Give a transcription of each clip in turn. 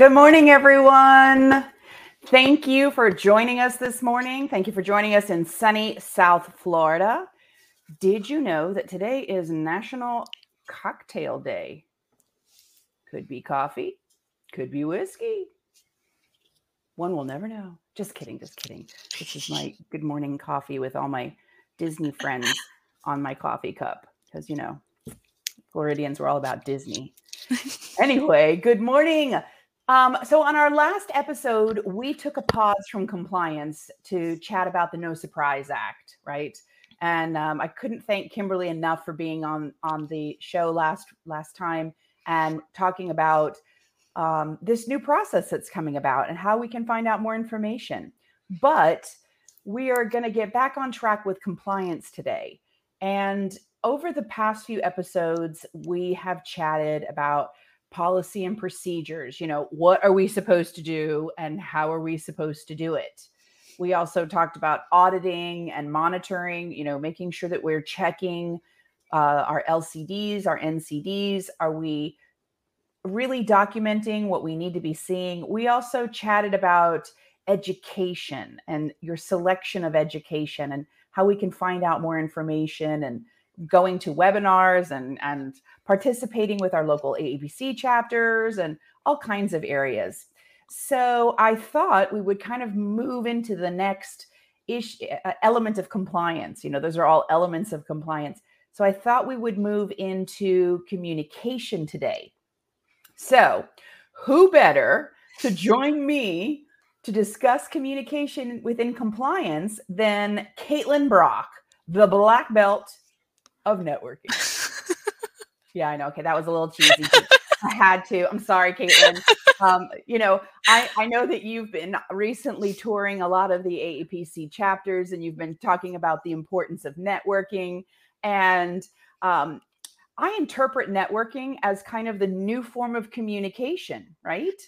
Good morning, everyone. Thank you for joining us this morning. Thank you for joining us in sunny South Florida. Did you know that today is National Cocktail Day? Could be coffee, could be whiskey. One will never know. Just kidding, just kidding. This is my good morning coffee with all my Disney friends on my coffee cup. Because, you know, Floridians were all about Disney. Anyway, good morning. So on our last episode, we took a pause from compliance to chat about the No Surprise Act, right? And I couldn't thank Kimberly enough for being on the show last time and talking about this new process that's coming about and how we can find out more information. But we are going to get back on track with compliance today. And over the past few episodes, we have chatted about policy and procedures. You know, what are we supposed to do and how are we supposed to do it? We also talked about auditing and monitoring, you know, making sure that we're checking our LCDs, our NCDs. Are we really documenting what we need to be seeing? We also chatted about education and your selection of education and how we can find out more information and going to webinars and participating with our local AAPC chapters and all kinds of areas. So I thought we would kind of move into the next element of compliance. You know, those are all elements of compliance. So I thought we would move into communication today. So who better to join me to discuss communication within compliance than Kaitlyn Brock, the black belt of networking. Yeah, I know. Okay, that was a little cheesy. I had to. I'm sorry, Kaitlyn. You know, I know that you've been recently touring a lot of the AAPC chapters and you've been talking about the importance of networking. And I interpret networking as kind of the new form of communication, right?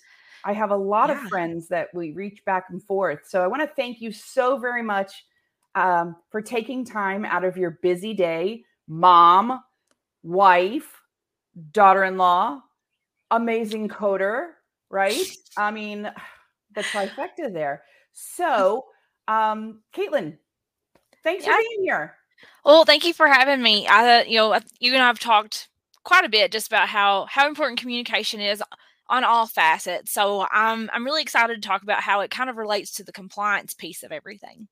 I have a lot of friends that we reach back and forth. So I want to thank you so very much for taking time out of your busy day. Mom, wife, daughter-in-law, amazing coder, right? I mean, the trifecta there. So, Kaitlyn, thanks for being here. Well, thank you for having me. You and I have talked quite a bit just about how important communication is on all facets. So I'm really excited to talk about how it kind of relates to the compliance piece of everything.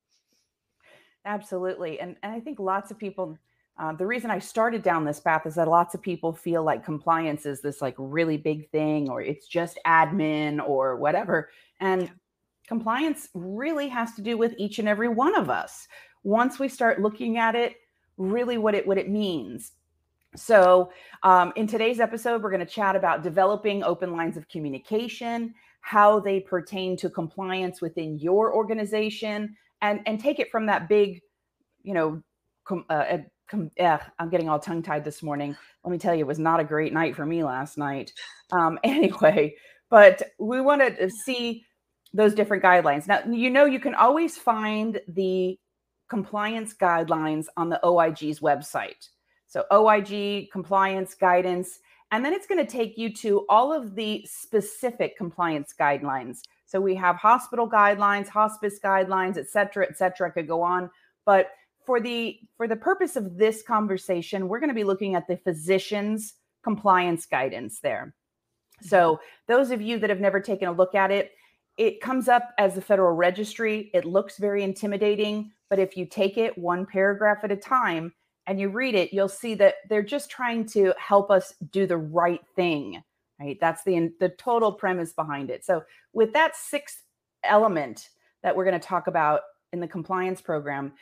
Absolutely. And I think lots of people, the reason I started down this path is that lots of people feel like compliance is this like really big thing, or it's just admin or whatever. And compliance really has to do with each and every one of us. Once we start looking at it, really what it means. So in today's episode, we're going to chat about developing open lines of communication, how they pertain to compliance within your organization, and take it from that big, you know, I'm getting all tongue-tied this morning. Let me tell you, it was not a great night for me last night. Anyway, but we want to see those different guidelines. Now, you know, you can always find the compliance guidelines on the OIG's website. So OIG compliance guidance, and then it's going to take you to all of the specific compliance guidelines. So we have hospital guidelines, hospice guidelines, et cetera, I could go on. But for the purpose of this conversation, we're going to be looking at the physician's compliance guidance there. So those of you that have never taken a look at it, it comes up as the Federal Registry. It looks very intimidating, but if you take it one paragraph at a time and you read it, you'll see that they're just trying to help us do the right thing, right? That's the total premise behind it. So with that sixth element that we're going to talk about in the compliance program,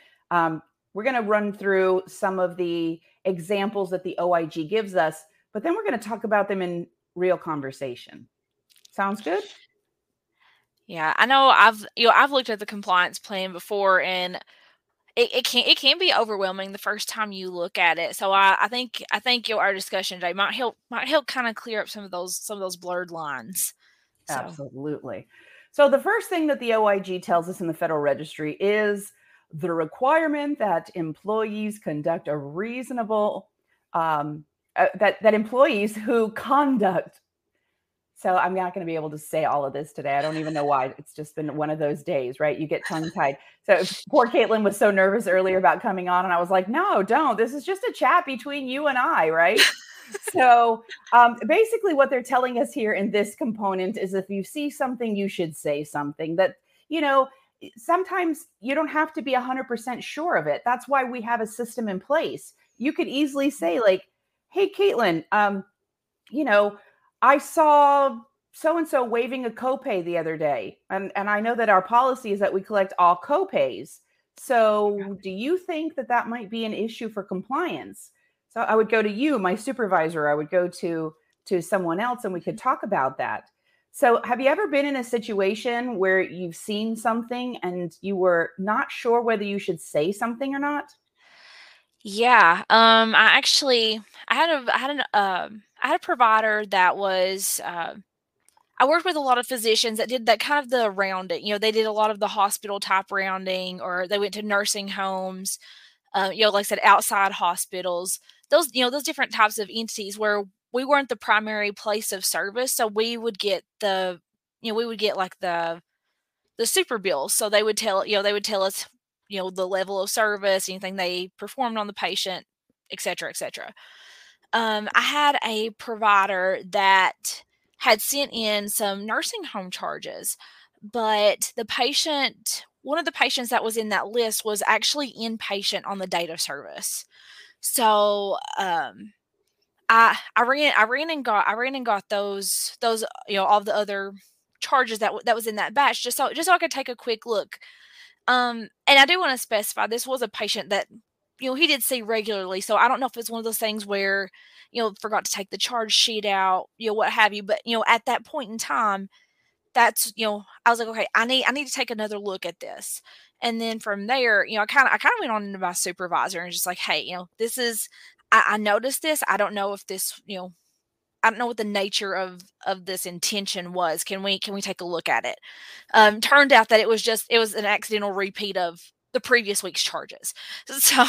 we're going to run through some of the examples that the OIG gives us, but then we're going to talk about them in real conversation. Sounds good? Yeah, I know I've looked at the compliance plan before, and it can be overwhelming the first time you look at it. So I think our discussion today might help kind of clear up some of those blurred lines. So. Absolutely. So the first thing that the OIG tells us in the Federal Registry is the requirement that employees conduct a reasonable that employees who conduct So I'm not going to be able to say all of this today. I don't even know why. It's just been one of those days, right? You get tongue tied. So poor Kaitlyn was so nervous earlier about coming on, and I was like, no, don't. This is just a chat between you and I, right? So basically what they're telling us here in this component is if you see something, you should say something. That, you know, sometimes you don't have to be 100% sure of it. That's why we have a system in place. You could easily say like, hey, Kaitlyn, you know, I saw so-and-so waiving a copay the other day. And I know that our policy is that we collect all copays. So do you think that that might be an issue for compliance? So I would go to you, my supervisor. I would go to someone else, and we could talk about that. So have you ever been in a situation where you've seen something and you were not sure whether you should say something or not? Yeah. I had a provider that was, I worked with a lot of physicians that did that kind of the rounding, you know, they did a lot of the hospital type rounding, or they went to nursing homes, you know, like I said, outside hospitals, those, you know, those different types of entities where we weren't the primary place of service. So we would get the, you know, we would get like the super bills. So they would tell, you know, they would tell us, you know, the level of service, anything they performed on the patient, et cetera, et cetera. I had a provider that had sent in some nursing home charges, but the patient, one of the patients that was in that list was actually inpatient on the date of service. So I ran and got those, you know, all the other charges that was in that batch, just so I could take a quick look. And I do want to specify this was a patient that, you know, he did see regularly. So I don't know if it's one of those things where, you know, forgot to take the charge sheet out, you know, what have you. But, you know, at that point in time, that's, you know, I was like, okay, I need to take another look at this. And then from there, you know, I kind of went on into my supervisor and just like, hey, you know, this is, I noticed this. I don't know if this, you know, I don't know what the nature of this intention was. Can we take a look at it? Turned out that it was an accidental repeat of the previous week's charges. So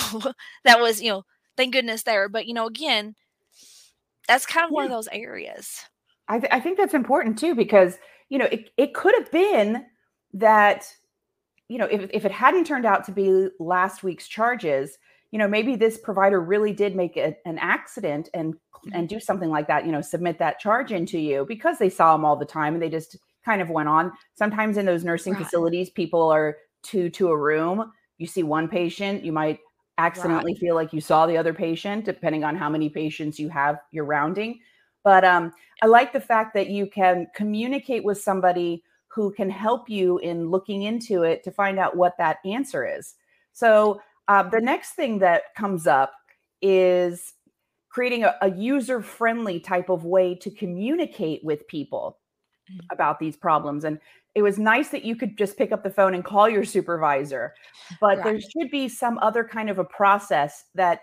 that was, you know, thank goodness there. But, you know, again, that's kind of one of those areas. I think that's important too, because, you know, it could have been that, you know, if it hadn't turned out to be last week's charges, you know, maybe this provider really did make an accident and do something like that, you know, submit that charge into you because they saw them all the time and they just kind of went on. Sometimes in those nursing facilities, people are two to a room. You see one patient, you might accidentally feel like you saw the other patient, depending on how many patients you have, you're rounding. But I like the fact that you can communicate with somebody who can help you in looking into it to find out what that answer is. So the next thing that comes up is creating a user-friendly type of way to communicate with people about these problems. And it was nice that you could just pick up the phone and call your supervisor, but there should be some other kind of a process that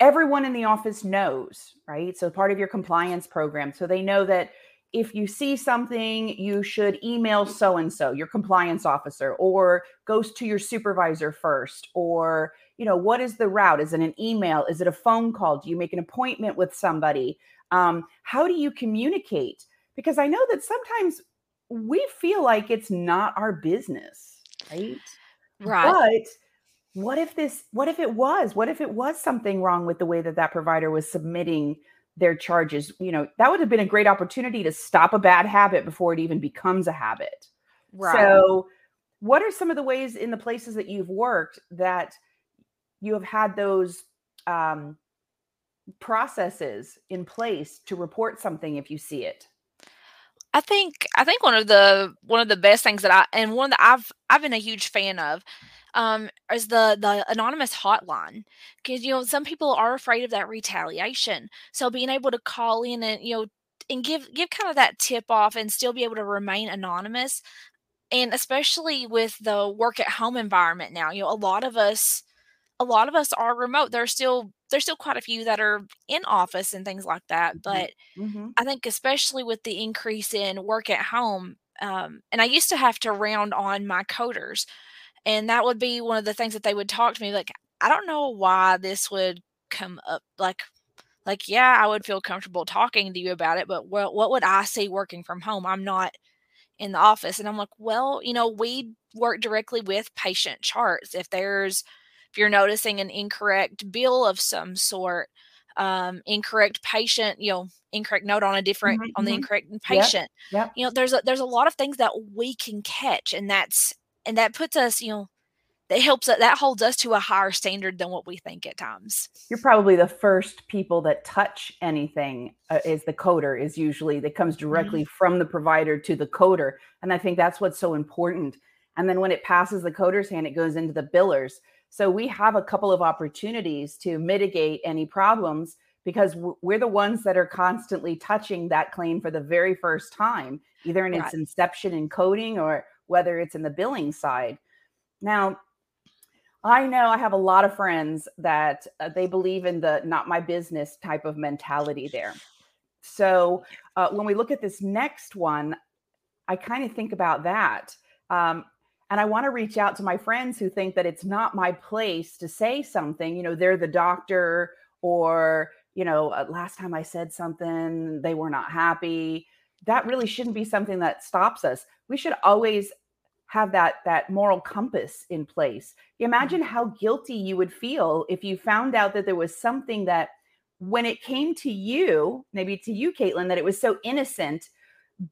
everyone in the office knows, right? So part of your compliance program. So they know that if you see something, you should email so-and-so, your compliance officer, or goes to your supervisor first, or, you know, what is the route? Is it an email? Is it a phone call? Do you make an appointment with somebody? How do you communicate? Because I know that sometimes we feel like it's not our business, right? Right. But what if it was something wrong with the way that provider was submitting their charges? You know, that would have been a great opportunity to stop a bad habit before it even becomes a habit. Right. So what are some of the ways in the places that you've worked that you have had those processes in place to report something if you see it? I think one of the best things that I've been a huge fan of is the anonymous hotline, because, you know, some people are afraid of that retaliation. So being able to call in and, you know, and give kind of that tip off and still be able to remain anonymous. And especially with the work at home environment now, you know, a lot of us are remote. There's still quite a few that are in office and things like that. But I think especially with the increase in work at home, and I used to have to round on my coders, and that would be one of the things that they would talk to me. Like, I don't know why this would come up. Like, like, yeah, I would feel comfortable talking to you about it, but what would I see working from home? I'm not in the office. And I'm like, well, you know, we work directly with patient charts. If you're noticing an incorrect bill of some sort, incorrect patient, you know, incorrect note on a different, on the incorrect patient, you know, there's a lot of things that we can catch, and that puts us, you know, that holds us to a higher standard than what we think at times. You're probably the first people that touch anything is the coder, is usually that comes directly from the provider to the coder. And I think that's what's so important. And then when it passes the coder's hand, it goes into the billers. So we have a couple of opportunities to mitigate any problems because we're the ones that are constantly touching that claim for the very first time, either in its inception in coding or whether it's in the billing side. Now, I know I have a lot of friends that they believe in the not my business type of mentality there. So when we look at this next one, I kind of think about that. And I want to reach out to my friends who think that it's not my place to say something. You know, they're the doctor, or, you know, last time I said something, they were not happy. That really shouldn't be something that stops us. We should always have that moral compass in place. Imagine how guilty you would feel if you found out that there was something that when it came to you, maybe to you, Kaitlyn, that it was so innocent,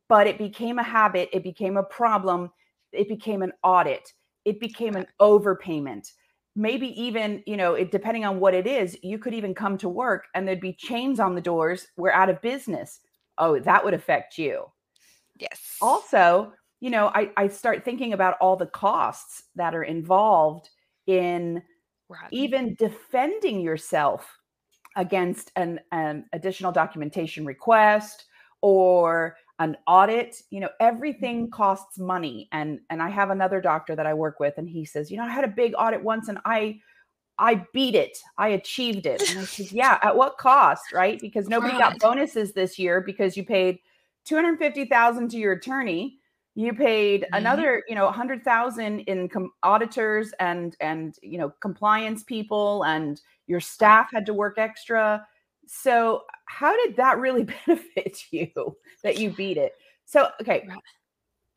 but it became a habit, it became a problem, it became an audit, it became an overpayment. Maybe even, you know, depending on what it is, you could even come to work and there'd be chains on the doors, we're out of business. Oh, that would affect you. Yes. Also, you know, I start thinking about all the costs that are involved in even defending yourself against an additional documentation request or an audit. You know, everything costs money. And I have another doctor that I work with, and he says, you know, I had a big audit once and I beat it. I achieved it. And I said, yeah, at what cost, right? Because nobody got bonuses this year because you paid $250,000 to your attorney. You paid another, you know, 100,000 in auditors and, you know, compliance people, and your staff had to work extra. So how did that really benefit you that you beat it? So, okay,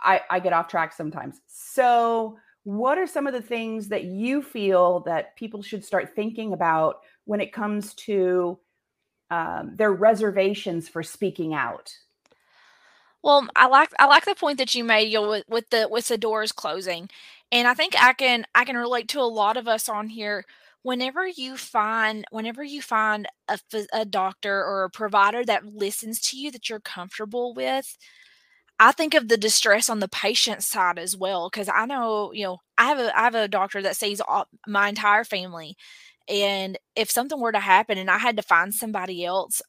I get off track sometimes. So what are some of the things that you feel that people should start thinking about when it comes to their reservations for speaking out? Well, I like the point that you made, you know, with the doors closing. And I think I can relate to a lot of us on here. Whenever you find a doctor or a provider that listens to you, that you're comfortable with, I think of the distress on the patient side as well, because I know, you know, I have a doctor that sees my entire family, and if something were to happen and I had to find somebody else,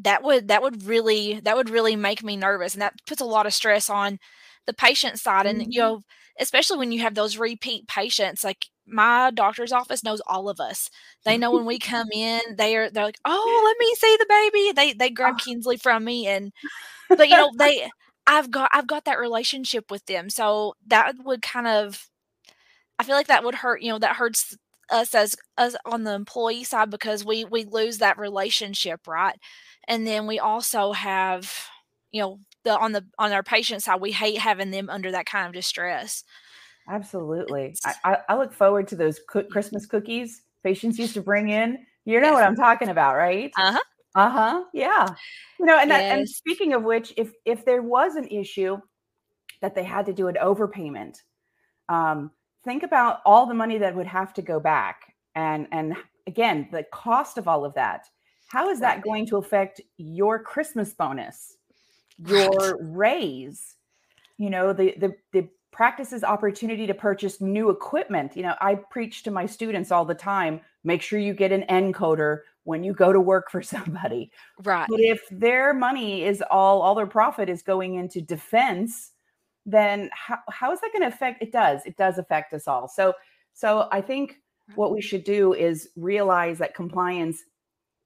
that would really make me nervous, and that puts a lot of stress on the patient side. And, you know, especially when you have those repeat patients, like my doctor's office knows all of us. They know when we come in, they're like, oh, let me see the baby. They grab Kinsley from me, but you know, I've got that relationship with them. So that would I feel like that would hurt, you know, that hurts us as on the employee side, because we lose that relationship, right? And then we also have, you know, on our patient side, we hate having them under that kind of distress. Absolutely. I look forward to those Christmas cookies patients used to bring in. You know what I'm talking about, right? Yeah. You know, and and speaking of which, if there was an issue that they had to do an overpayment, think about all the money that would have to go back. And again, the cost of all of that. How is that going to affect your Christmas bonus, your raise, you know, the practice's opportunity to purchase new equipment? You know, I preach to my students all the time, make sure you get an encoder when you go to work for somebody. Right. But if their money is all their profit is going into defense, then how is that going to affect? It does affect us all. So I think what we should do is realize that compliance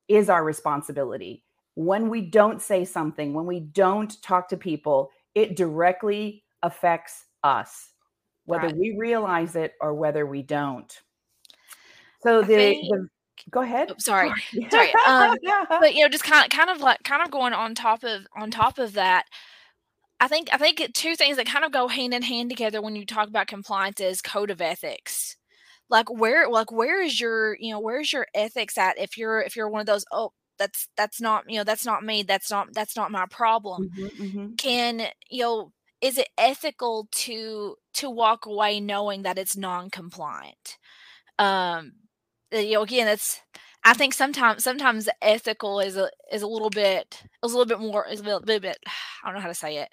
is our responsibility. When we don't say something, when we don't talk to people, it directly affects us, whether we realize it or whether we don't. So the Go ahead. Oh, sorry. But you know, just kind of going on top of that. I think two things that kind of go hand in hand together when you talk about compliance is code of ethics. Like where is your, you know, where's your ethics at if you're one of those, oh, that's not me, that's not my problem. Mm-hmm, mm-hmm. Can, you know, is it ethical to walk away knowing that it's non-compliant? You know, again, it's, I think sometimes ethical is a little bit, I don't know how to say it.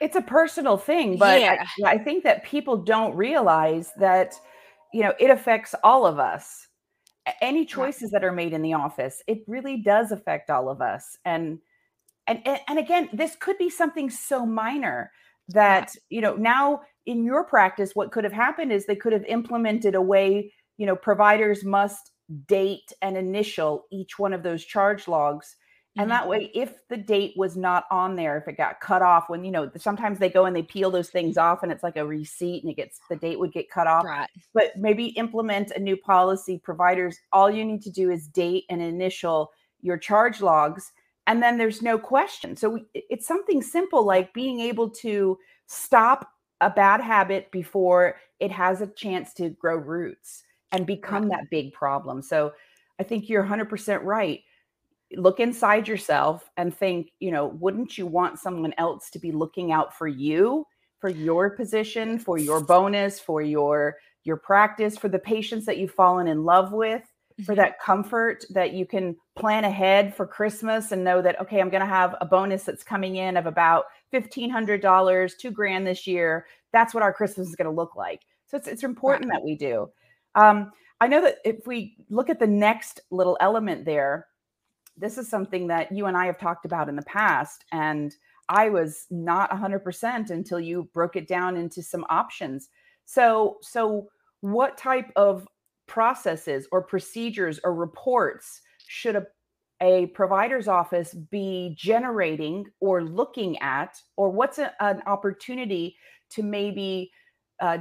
It's a personal thing, but yeah. I think that people don't realize that, you know, it affects all of us. Any choices that are made in the office, it really does affect all of us. And again, this could be something so minor that, you know, now in your practice, what could have happened is they could have implemented a way, you know, providers must date and initial each one of those charge logs. Mm-hmm. And that way, if the date was not on there, if it got cut off when, you know, sometimes they go and they peel those things off and it's like a receipt and it gets, the date would get cut off, right. But maybe implement a new policy. Providers, all you need to do is date and initial your charge logs. And then there's no question. So it's something simple, like being able to stop a bad habit before it has a chance to grow roots and become that big problem. So I think you're 100% right. Look inside yourself and think, you know, wouldn't you want someone else to be looking out for you, for your position, for your bonus, for your practice, for the patients that you've fallen in love with, for that comfort that you can plan ahead for Christmas and know that, okay, I'm going to have a bonus that's coming in of about $1,500, $2,000 this year. That's what our Christmas is going to look like. So it's important that we do. I know that if we look at the next little element there, this is something that you and I have talked about in the past. And I was not 100% until you broke it down into some options. So what type of processes or procedures or reports should a provider's office be generating or looking at, or what's an opportunity to maybe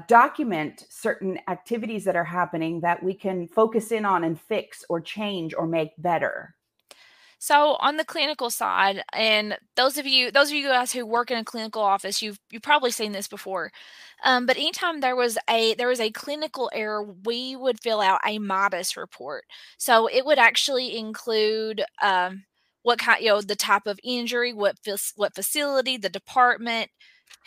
document certain activities that are happening that we can focus in on and fix or change or make better? So on the clinical side, and those of you guys who work in a clinical office, you've probably seen this before. But anytime there was a clinical error, we would fill out a MIDAS report. So it would actually include what kind, you know, the type of injury, what facility, the department,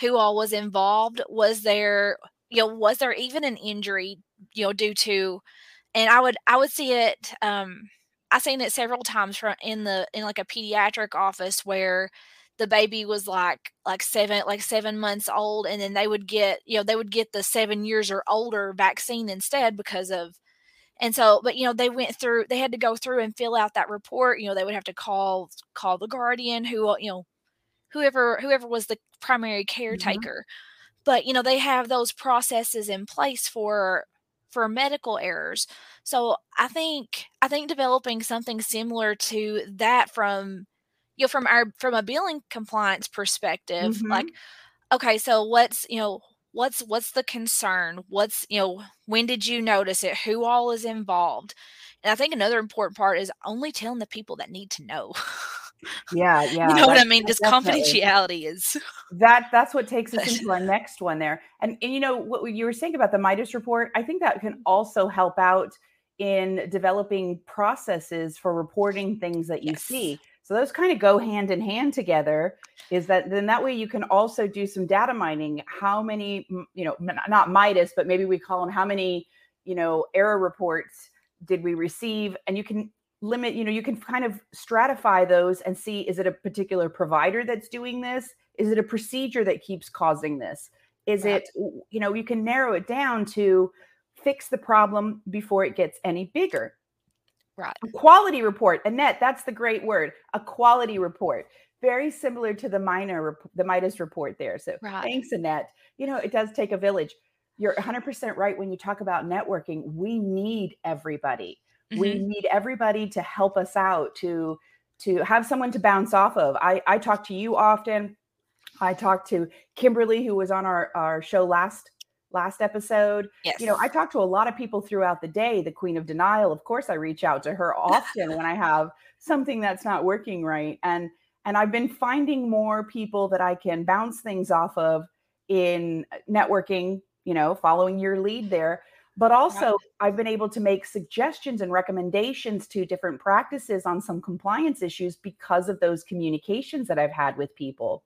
who all was involved. Was there even an injury, you know, due to? And I would see it. I've seen it several times from in like a pediatric office where the baby was like seven months old, and then they would get the 7 years or older vaccine instead because of, and so, but you know, they had to go through and fill out that report. You know, they would have to call the guardian, who, you know, whoever was the primary caretaker. Mm-hmm. But you know, they have those processes in place for medical errors. So I think developing something similar to that from a billing compliance perspective, mm-hmm. like, okay, so what's the concern? What's, you know, when did you notice it? Who all is involved? And I think another important part is only telling the people that need to know. Yeah. You know what I mean? Just confidentiality is that's what takes us into our next one there. And you know what you were saying about the MIDAS report, I think that can also help out in developing processes for reporting things that you see. So those kind of go hand in hand together, is that then that way you can also do some data mining. How many, you know, not MIDAS, but maybe we call them how many, you know, error reports did we receive? And you can limit, you know, you can kind of stratify those and see, is it a particular provider that's doing this? Is it a procedure that keeps causing this? Is it, you know, you can narrow it down to fix the problem before it gets any bigger. Right. A quality report, Annette, that's the great word, a quality report. Very similar to the MIDAS report there. So thanks, Annette. You know, it does take a village. You're 100% right when you talk about networking. We need everybody. Mm-hmm. We need everybody to help us out, to have someone to bounce off of. I talk to you often. I talk to Kimberly, who was on our show last last episode. Yes. You know, I talked to a lot of people throughout the day, the Queen of Denial. Of course, I reach out to her often when I have something that's not working right. And I've been finding more people that I can bounce things off of in networking, you know, following your lead there. But also, I've been able to make suggestions and recommendations to different practices on some compliance issues because of those communications that I've had with people.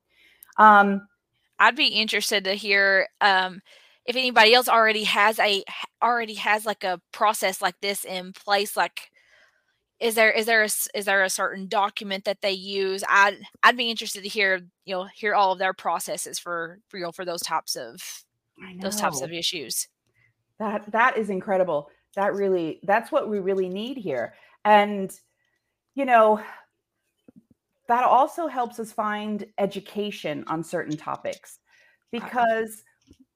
I'd be interested to hear if anybody else already has like a process like this in place. Like, is there a certain document that they use? I'd be interested to hear all of their processes for those types of issues. That is incredible. That's what we really need here. And, you know, that also helps us find education on certain topics, because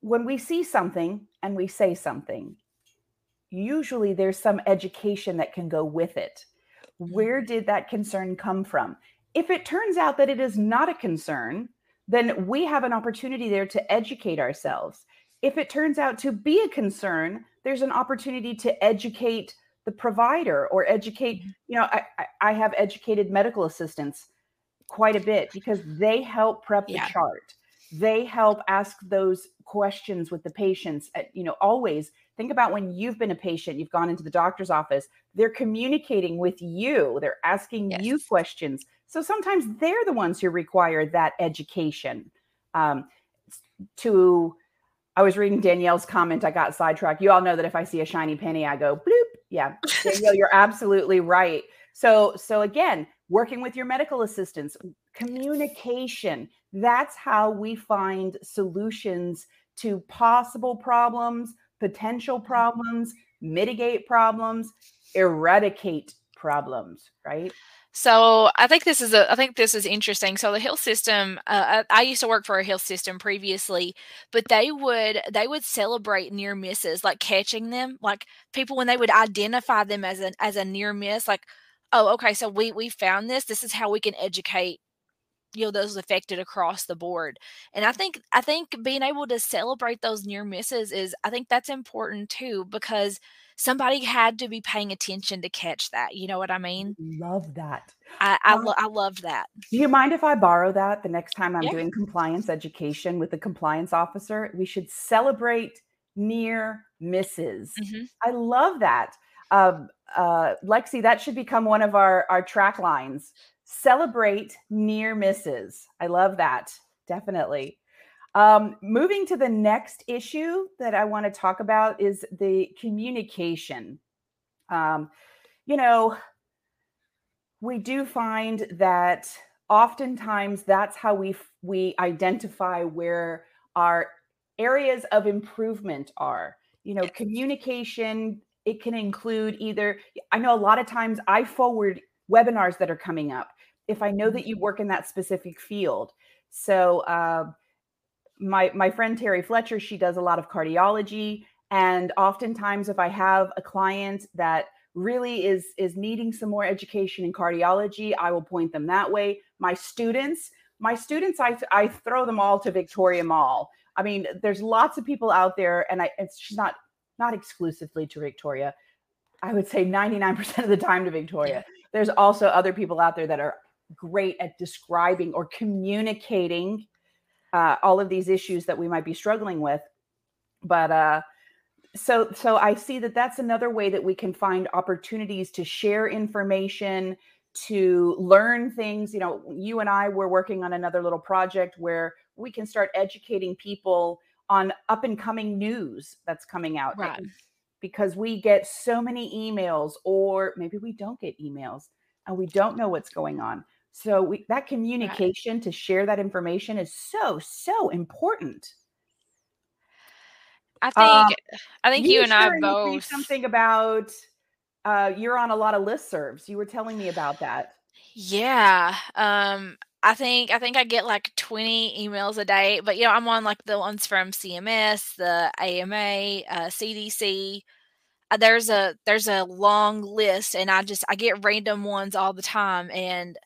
when we see something and we say something, usually there's some education that can go with it. Where did that concern come from? If it turns out that it is not a concern, then we have an opportunity there to educate ourselves. If it turns out to be a concern, there's an opportunity to educate the provider or educate, you know, I have educated medical assistants quite a bit because they help prep the chart. They help ask those questions with the patients. You know, always think about when you've been a patient, you've gone into the doctor's office, they're communicating with you. They're asking you questions. So sometimes they're the ones who require that education I was reading Danielle's comment. I got sidetracked. You all know that if I see a shiny penny, I go bloop. Yeah, Danielle, you're absolutely right. So again, working with your medical assistants, communication, that's how we find solutions to possible problems, potential problems, mitigate problems, eradicate problems, right? So I think this is interesting. So the health system, I used to work for a health system previously, but they would celebrate near misses, like catching them, like people when they would identify them as a near miss, like, oh, okay, so we found this. This is how we can educate, you know, those affected across the board. And I think being able to celebrate those near misses I think that's important too, because somebody had to be paying attention to catch that. You know what I mean? Love that. I love that. Do you mind if I borrow that the next time I'm doing compliance education with the compliance officer? We should celebrate near misses. Mm-hmm. I love that. Lexi, that should become one of our track lines. Celebrate near misses. I love that. Definitely. Moving to the next issue that I want to talk about is the communication. You know, we do find that oftentimes that's how we identify where our areas of improvement are. You know, communication, it can include either, I know a lot of times I forward webinars that are coming up if I know that you work in that specific field. So, my friend Terry Fletcher, she does a lot of cardiology. And oftentimes if I have a client that really is needing some more education in cardiology, I will point them that way. My students, I throw them all to Victoria Mall. I mean, there's lots of people out there, and she's not exclusively to Victoria. I would say 99% of the time to Victoria. There's also other people out there that are great at describing or communicating all of these issues that we might be struggling with. But so I see that that's another way that we can find opportunities to share information, to learn things. You know, you and I were working on another little project where we can start educating people on up and coming news that's coming out. Right. Because we get so many emails, or maybe we don't get emails and we don't know what's going on. So that communication to share that information is so, so important. I think you and I both something about you're on a lot of listservs. You were telling me about that. Yeah. I think I get like 20 emails a day, but you know, I'm on like the ones from CMS, the AMA, CDC. There's a long list, and I get random ones all the time. And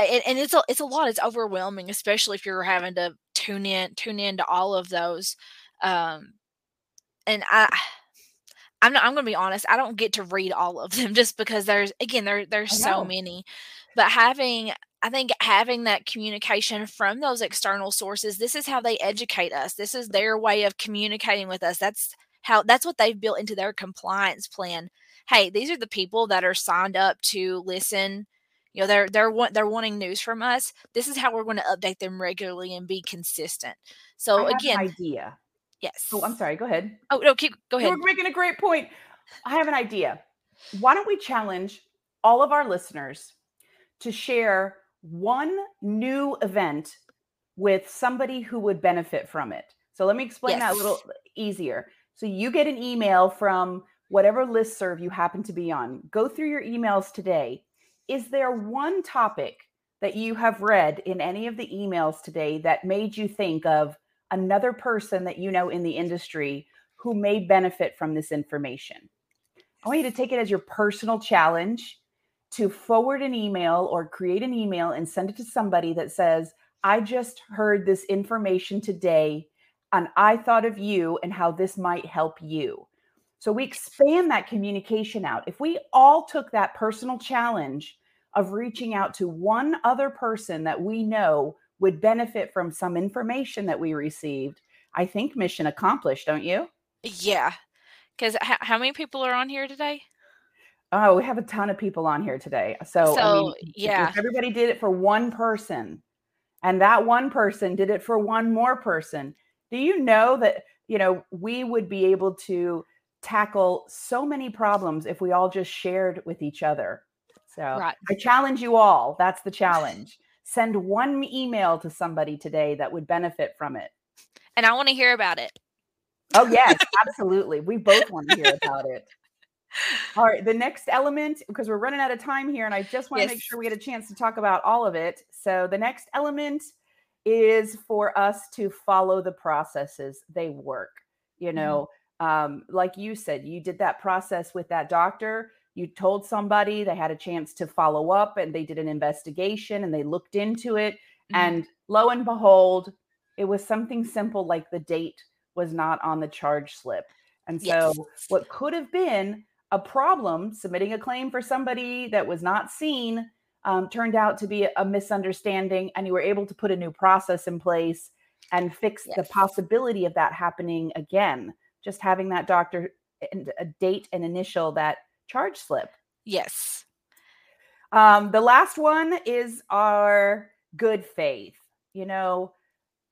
it's a lot. It's overwhelming, especially if you're having to tune in to all of those. And I'm going to be honest, I don't get to read all of them just because there's so many, but having that communication from those external sources, this is how they educate us. This is their way of communicating with us. That's what they've built into their compliance plan. Hey, these are the people that are signed up to listen. You know, they're wanting news from us. This is how we're going to update them regularly and be consistent. So I have an idea. Yes. Oh, I'm sorry. Go ahead. Oh, no, go ahead. You're making a great point. I have an idea. Why don't we challenge all of our listeners to share one new event with somebody who would benefit from it? So let me explain that a little easier. So you get an email from whatever listserv you happen to be on. Go through your emails today. Is there one topic that you have read in any of the emails today that made you think of another person that you know in the industry who may benefit from this information? I want you to take it as your personal challenge to forward an email or create an email and send it to somebody that says, I just heard this information today and I thought of you and how this might help you. So we expand that communication out. If we all took that personal challenge of reaching out to one other person that we know would benefit from some information that we received, I think mission accomplished, don't you? Yeah. Because how many people are on here today? Oh, we have a ton of people on here today. So I mean, if everybody did it for one person and that one person did it for one more person, do you know that, you know, we would be able to tackle so many problems if we all just shared with each other? So right. I challenge you all. That's the challenge. Send one email to somebody today that would benefit from it. And I want to hear about it. Oh, yes, absolutely. We both want to hear about it. All right. The next element, because we're running out of time here, and I just want to make sure we get a chance to talk about all of it. So the next element is for us to follow the processes. They work. You know, like you said, you did that process with that doctor. You told somebody, they had a chance to follow up and they did an investigation and they looked into it. Mm-hmm. And lo and behold, it was something simple like the date was not on the charge slip. And so what could have been a problem submitting a claim for somebody that was not seen turned out to be a misunderstanding. And you were able to put a new process in place and fix the possibility of that happening again. Just having that doctor a date and initial that charge slip. Yes. The last one is our good faith. You know,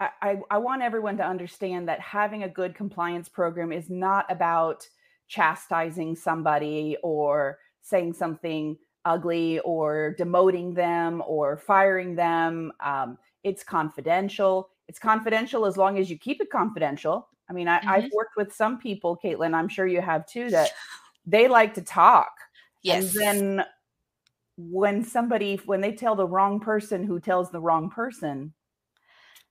I want everyone to understand that having a good compliance program is not about chastising somebody or saying something ugly or demoting them or firing them. It's confidential. It's confidential as long as you keep it confidential. I mean, I've worked with some people, Kaitlyn, I'm sure you have too, that they like to talk. Yes. And then when they tell the wrong person who tells the wrong person,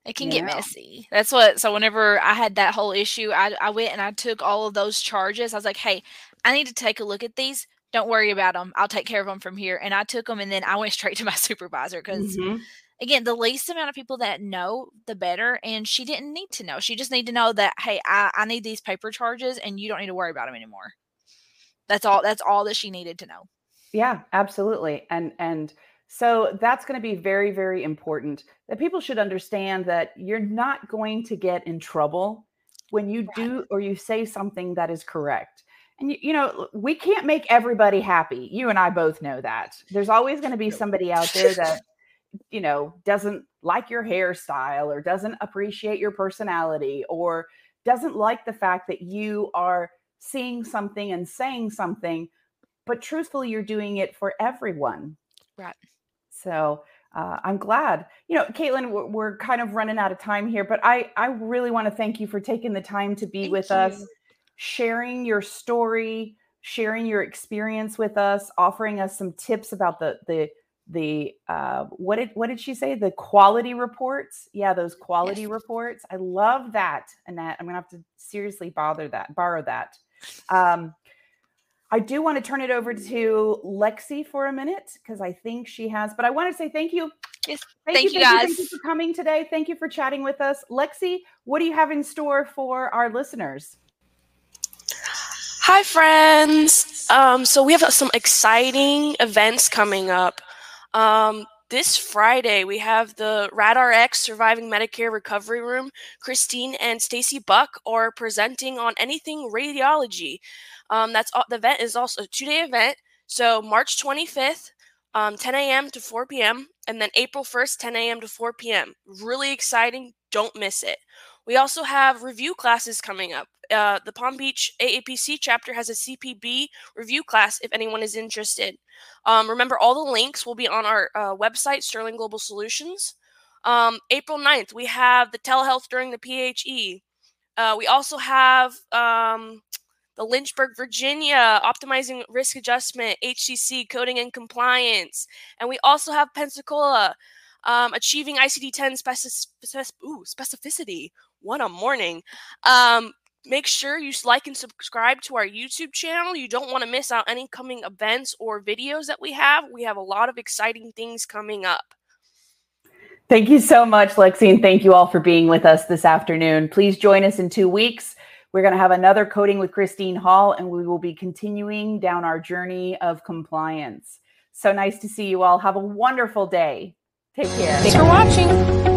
it can get messy. That's what, so whenever I had that whole issue, I went and I took all of those charges. I was like, hey, I need to take a look at these. Don't worry about them. I'll take care of them from here. And I took them and then I went straight to my supervisor because again, the least amount of people that know, the better. And she didn't need to know. She just needed to know that, hey, I need these paper charges and you don't need to worry about them anymore. That's all that she needed to know. Yeah, absolutely. And so that's going to be very, very important that people should understand that you're not going to get in trouble when you do, or you say something that is correct. And you know, we can't make everybody happy. You and I both know that. There's always going to be somebody out there that, you know, doesn't like your hairstyle or doesn't appreciate your personality or doesn't like the fact that you are seeing something and saying something, but truthfully, you're doing it for everyone. Right. So I'm glad, you know, Kaitlyn, we're kind of running out of time here, but I really want to thank you for taking the time to be with us, sharing your story, sharing your experience with us, offering us some tips about the what did she say? The quality reports. Yeah. Those quality reports. I love that. Annette, I'm going to have to seriously borrow that. I do want to turn it over to Lexi for a minute because I think she has, but I want to say thank you Yes. Thank you guys. Thank you for coming today. Thank you for chatting with us. Lexi, what do you have in store for our listeners? Hi, friends. So we have some exciting events coming up. This Friday, we have the RadRx Surviving Medicare Recovery Room. Christine and Stacy Buck are presenting on anything radiology. The event is also a two-day event. So March 25th, 10 a.m. to 4 p.m., and then April 1st, 10 a.m. to 4 p.m. Really exciting. Don't miss it. We also have review classes coming up. The Palm Beach AAPC chapter has a CPB review class if anyone is interested. Remember, all the links will be on our website, Sterling Global Solutions. April 9th, we have the telehealth during the PHE. We also have the Lynchburg, Virginia, Optimizing Risk Adjustment, HCC, Coding and Compliance. And we also have Pensacola, Achieving ICD-10 Specificity. What a morning. Make sure you like and subscribe to our YouTube channel. You don't want to miss out any coming events or videos that we have. We have a lot of exciting things coming up. Thank you so much, Lexi, and thank you all for being with us this afternoon. Please join us in 2 weeks. We're going to have another Coding with Christine Hall, and we will be continuing down our journey of compliance. So nice to see you all. Have a wonderful day. Take care. Thanks for watching.